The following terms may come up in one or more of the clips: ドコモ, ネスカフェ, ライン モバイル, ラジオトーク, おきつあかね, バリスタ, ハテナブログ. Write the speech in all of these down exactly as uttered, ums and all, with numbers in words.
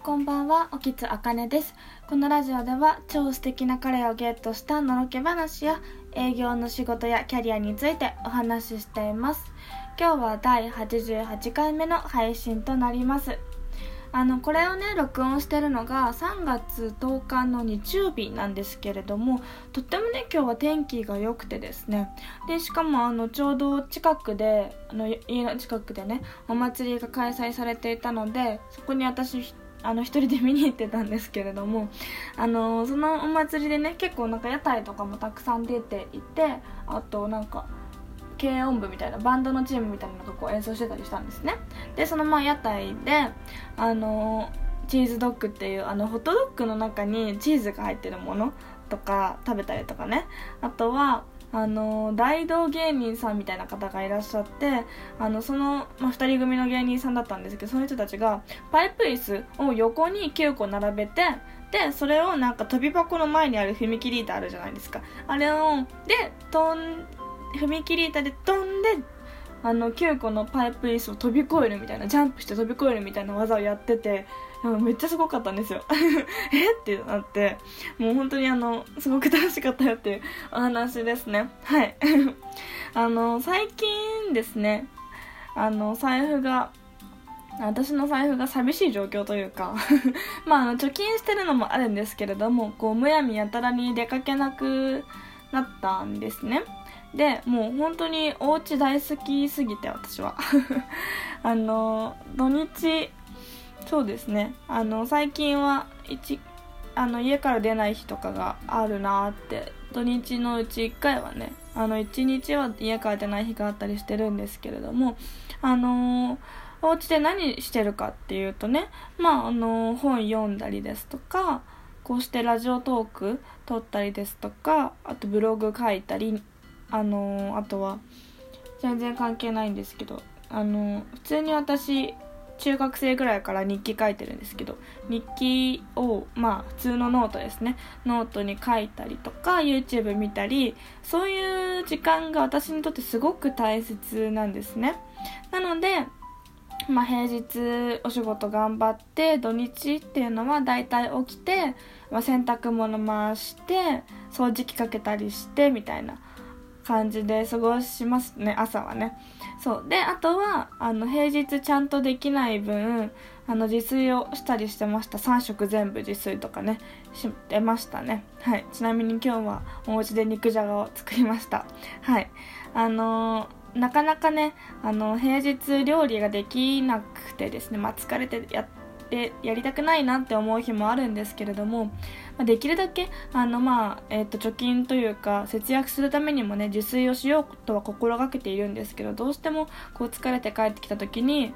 こんばんは、おきつあかねです。このラジオでは超素敵な彼をゲットしたのろけ話や営業の仕事やキャリアについてお話ししています。今日はだいはちじゅうはちかいめの配信となります。あのこれをね録音してるのがさんがつとおかの日曜日なんですけれども、とってもね今日は天気が良くてですね、でしかもあのちょうど近くであの家の近くでねお祭りが開催されていたので、そこに私あの一人で見に行ってたんですけれども、あのそのお祭りでね結構なんか屋台とかもたくさん出ていて、あとなんか軽音部みたいなバンドのチームみたいなのがこう演奏してたりしたんですね。でそのまあ屋台であのチーズドッグっていうあのホットドッグの中にチーズが入ってるものとか食べたりとかね、あとはあの大道芸人さんみたいな方がいらっしゃって、あのその、まあ、ふたり組の芸人さんだったんですけど、その人たちがパイプ椅子を横にきゅうこ並べて、でそれをなんか飛び箱の前にある踏切板あるじゃないですか、あれをで飛ん踏切板で飛んであのきゅうこのパイプ椅子を飛び越えるみたいな、ジャンプして飛び越えるみたいな技をやってて、めっちゃすごかったんですよえってなって、もう本当にあのすごく楽しかったよっていうお話ですね。はいあの最近ですね、あの財布が私の財布が寂しい状況というかまああの貯金してるのもあるんですけれども、こうむやみやたらに出かけなくなったんですね。でもう本当にお家大好きすぎて私はあの土日そうですね、あの最近は一あの家から出ない日とかがあるなって、土日のうちいっかいはねあのいちにちは家から出ない日があったりしてるんですけれども、あのー、お家で何してるかっていうとね、まああのー、本読んだりですとか、こうしてラジオトーク撮ったりですとか、あとブログ書いたり、あのー、あとは全然関係ないんですけど、あのー、普通に私中学生ぐらいから日記書いてるんですけど、日記をまあ普通のノートですね、ノートに書いたりとか YouTube 見たり、そういう時間が私にとってすごく大切なんですね。なのでまあ平日お仕事頑張って、土日っていうのはだいたい起きて、まあ、洗濯物回して掃除機かけたりしてみたいな感じで過ごしますね、朝はね。そうで、あとはあの平日ちゃんとできない分、あの自炊をしたりしてました。さん食全部自炊とかねしてましたね。はい、ちなみに今日はお家で肉じゃがを作りました。はい、あのー、なかなかねあの平日料理ができなくてですね、まあ、疲れてやってやりたくないなって思う日もあるんですけれども、できるだけあの、まあえー、と貯金というか節約するためにもね自炊をしようとは心がけているんですけど、どうしてもこう疲れて帰ってきた時に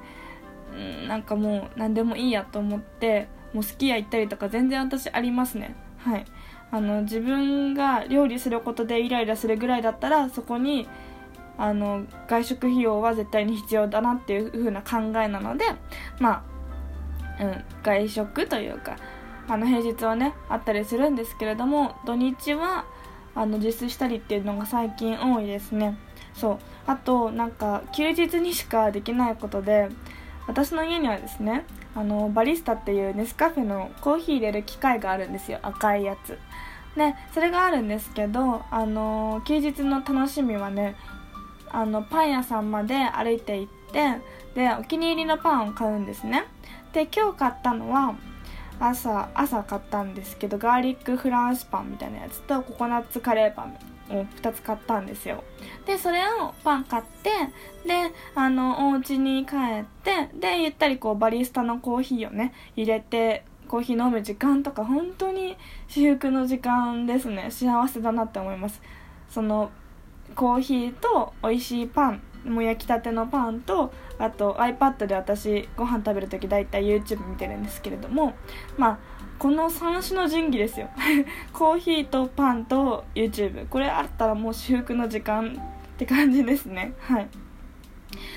んなんかもう何でもいいやと思って、もうスキー屋行ったりとか全然私ありますね。はい、あの自分が料理することでイライラするぐらいだったら、そこにあの外食費用は絶対に必要だなっていう風な考えなので、まあ、うん、外食というかあの平日はねあったりするんですけれども、土日はあの自炊したりっていうのが最近多いですね。そう、あとなんか休日にしかできないことで、私の家にはですねあのバリスタっていうネスカフェのコーヒー入れる機械があるんですよ、赤いやつね。それがあるんですけど、あの休日の楽しみはね、あのパン屋さんまで歩いて行って、でお気に入りのパンを買うんですね。で今日買ったのは朝, 朝買ったんですけど、ガーリックフランスパンみたいなやつとココナッツカレーパンをふたつ買ったんですよ。でそれをパン買って、であのお家に帰って、でゆったりこうバリスタのコーヒーをね入れてコーヒー飲む時間とか、本当に至福の時間ですね。幸せだなって思います。そのコーヒーと美味しいパン、もう焼きたてのパンと、あと iPad で私ご飯食べるときだいたい YouTube 見てるんですけれども、まあこの三種の神器ですよコーヒーとパンと YouTube、 これあったらもう至福の時間って感じですね。はい、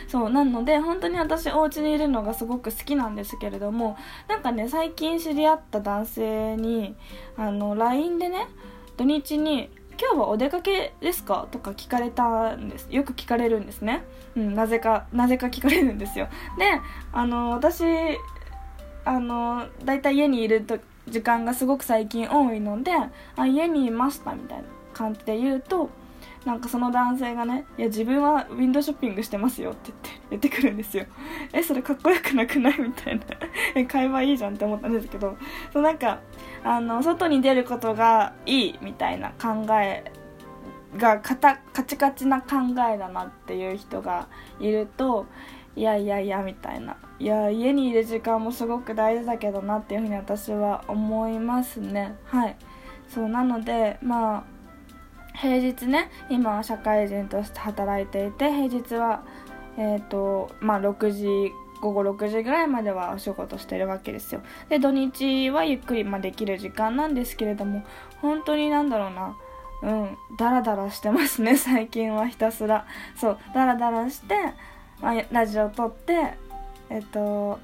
そうなので本当に私お家にいるのがすごく好きなんですけれども、なんかね最近知り合った男性にあの ライン でね、土日に今日はお出かけですかとか聞かれたんです。よく聞かれるんですね。うん、なぜかなぜか聞かれるんですよ。で、あの私あのだいたい家にいると時間がすごく最近多いので、あ家にいましたみたいな感じで言うと、なんかその男性がね、いや自分はウィンドウショッピングしてますよって言って言ってくるんですよ。えそれかっこよくなくないみたいな会話いいじゃんって思ったんですけど、そうなんかあの外に出ることがいいみたいな考えがカタカチカチな考えだなっていう人がいると、いやいやいやみたいな、いや家にいる時間もすごく大事だけどなっていうふうに私は思いますね。はい、そうなのでまあ平日ね、今は社会人として働いていて、平日は、えーとまあ、ろくじ午後ろくじぐらいまではお仕事してるわけですよ。で土日はゆっくり、まあ、できる時間なんですけれども、本当になんだろうな、うん、ダラダラしてますね最近は。ひたすらそうダラダラして、まあ、ラジオ撮って、えーと、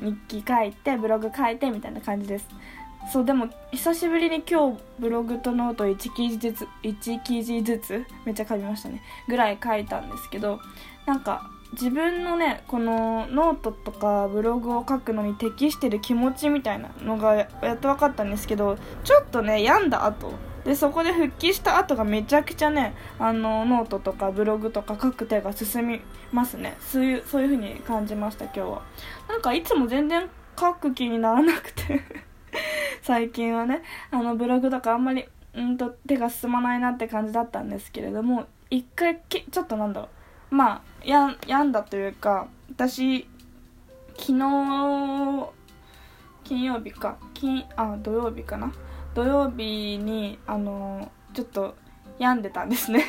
日記書いてブログ書いてみたいな感じです。そうでも久しぶりに今日ブログとノート1記事ずつ1記事ずつめっちゃ書きましたねぐらい書いたんですけど、なんか自分のねこのノートとかブログを書くのに適してる気持ちみたいなのがやっと分かったんですけど、ちょっとね病んだ後でそこで復帰した後がめちゃくちゃねあのノートとかブログとか書く手が進みますね。そういうそういう風に感じました今日は。なんかいつも全然書く気にならなくて最近はねあのブログとかあんまりんと手が進まないなって感じだったんですけれども、一回きちょっとなんだろうまあや病んだというか、私昨日金曜日か金あ土曜日かな土曜日にあのちょっと病んでたんですね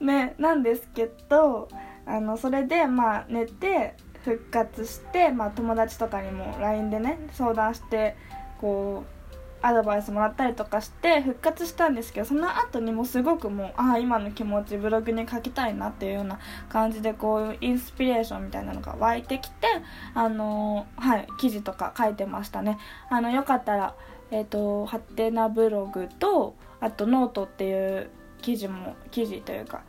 ねなんですけど、あのそれでまあ寝て復活して、まあ、友達とかにも ライン でね相談してこうアドバイスもらったりとかして復活したんですけど、その後にもすごくもうあ今の気持ちブログに書きたいなっていうような感じで、こうインスピレーションみたいなのが湧いてきて、あのー、はい記事とか書いてましたね。あのよかったらえっとハテナブログとあとノートっていう記事も記事というか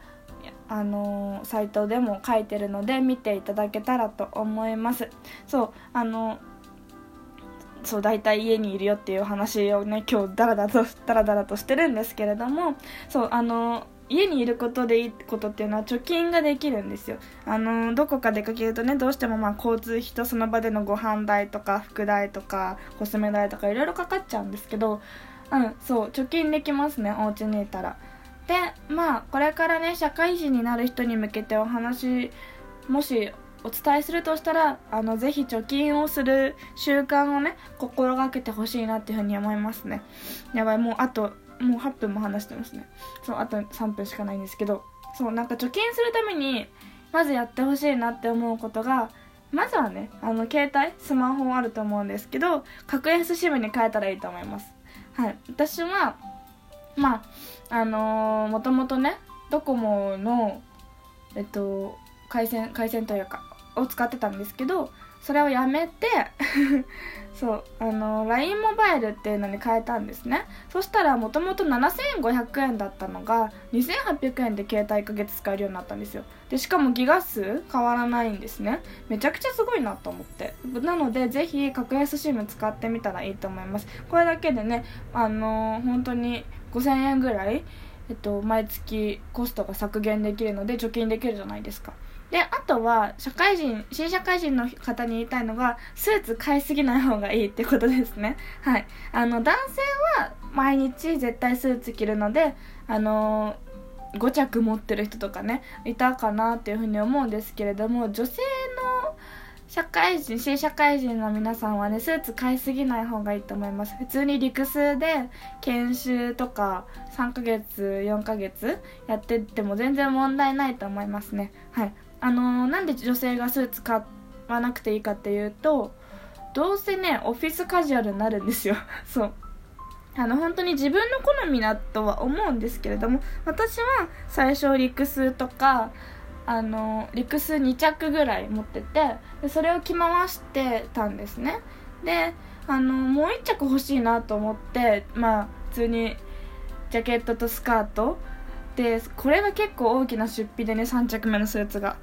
あのー、サイトでも書いてるので見ていただけたらと思います。そうあのーそうだいたい家にいるよっていう話をね今日ダラダラとダラダラとしてるんですけれども、そうあの家にいることでいいことっていうのは貯金ができるんですよ。あのどこか出かけるとねどうしてもまあ交通費とその場でのご飯代とか服代とかコスメ代とかいろいろかかっちゃうんですけど、うんそう貯金できますねお家にいたら。でまあこれからね社会人になる人に向けてお話もしお伝えするとしたら、あのぜひ貯金をする習慣をね心がけてほしいなっていうふうに思いますね。やばいもうあともうはっぷんも話してますね。そうあとさんぷんしかないんですけど、そうなんか貯金するためにまずやってほしいなって思うことが、まずはねあの携帯スマホあると思うんですけど格安シムに変えたらいいと思います。はい私はまああのもともとねドコモのえっと回線回線というかを使ってたんですけど、それをやめてそうあの ライン モバイルっていうのに変えたんですね。そしたらもともとななせんごひゃくえんだったのがにせんはっぴゃくえんで携帯いっかげつ使えるようになったんですよ。でしかもギガ数変わらないんですね。めちゃくちゃすごいなと思って、なのでぜひ格安シム使ってみたらいいと思います。これだけでねあの本当にごせんえんぐらい、えっと、毎月コストが削減できるので貯金できるじゃないですか。で、あとは社会人新社会人の方に言いたいのがスーツ買いすぎない方がいいってことですね。はい、あの男性は毎日絶対スーツ着るので、あのー、ごちゃく持ってる人とかねいたかなっていうふうに思うんですけれども、女性の社会人新社会人の皆さんはねスーツ買いすぎない方がいいと思います。普通に理屈で研修とかさんかげつよんかげつやってっても全然問題ないと思いますね。はいあのなんで女性がスーツ買わなくていいかっていうと、どうせねオフィスカジュアルになるんですよそうあの本当に自分の好みだとは思うんですけれども、私は最初リクスとかあのリクスにちゃくぐらい持ってて、でそれを着回してたんですね。であのもういっちゃく欲しいなと思って、まあ普通にジャケットとスカートで、これが結構大きな出費でね、さんちゃくめのスーツが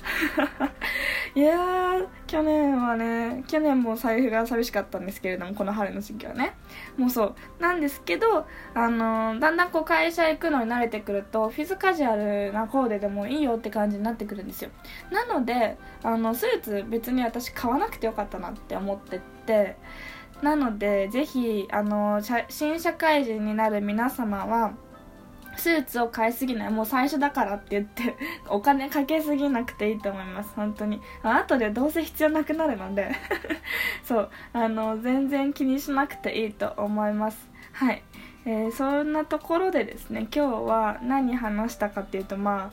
いやー、去年はね、去年も財布が寂しかったんですけれども、この春の時期はね、もうそうなんですけど、あのー、だんだんこう会社行くのに慣れてくると、フィズカジュアルなコーデでもいいよって感じになってくるんですよ。なのであのスーツ別に私買わなくてよかったなって思ってて、なのでぜひあの新社会人になる皆様はスーツを買いすぎない、もう最初だからって言ってお金かけすぎなくていいと思います。本当にあとでどうせ必要なくなるのでそうあの全然気にしなくていいと思います。はい、えー、そんなところでですね、今日は何話したかっていうと、まあ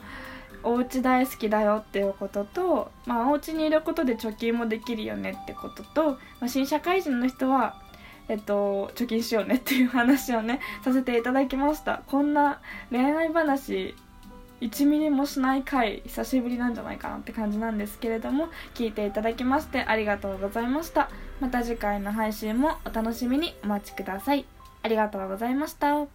お家大好きだよっていうことと、まあ、お家にいることで貯金もできるよねってことと、まあ、新社会人の人は、えっと、貯金しようねっていう話をねさせていただきました。こんな恋愛話いちミリもしない回、久しぶりなんじゃないかなって感じなんですけれども、聞いていただきましてありがとうございました。また次回の配信もお楽しみにお待ちください。ありがとうございました。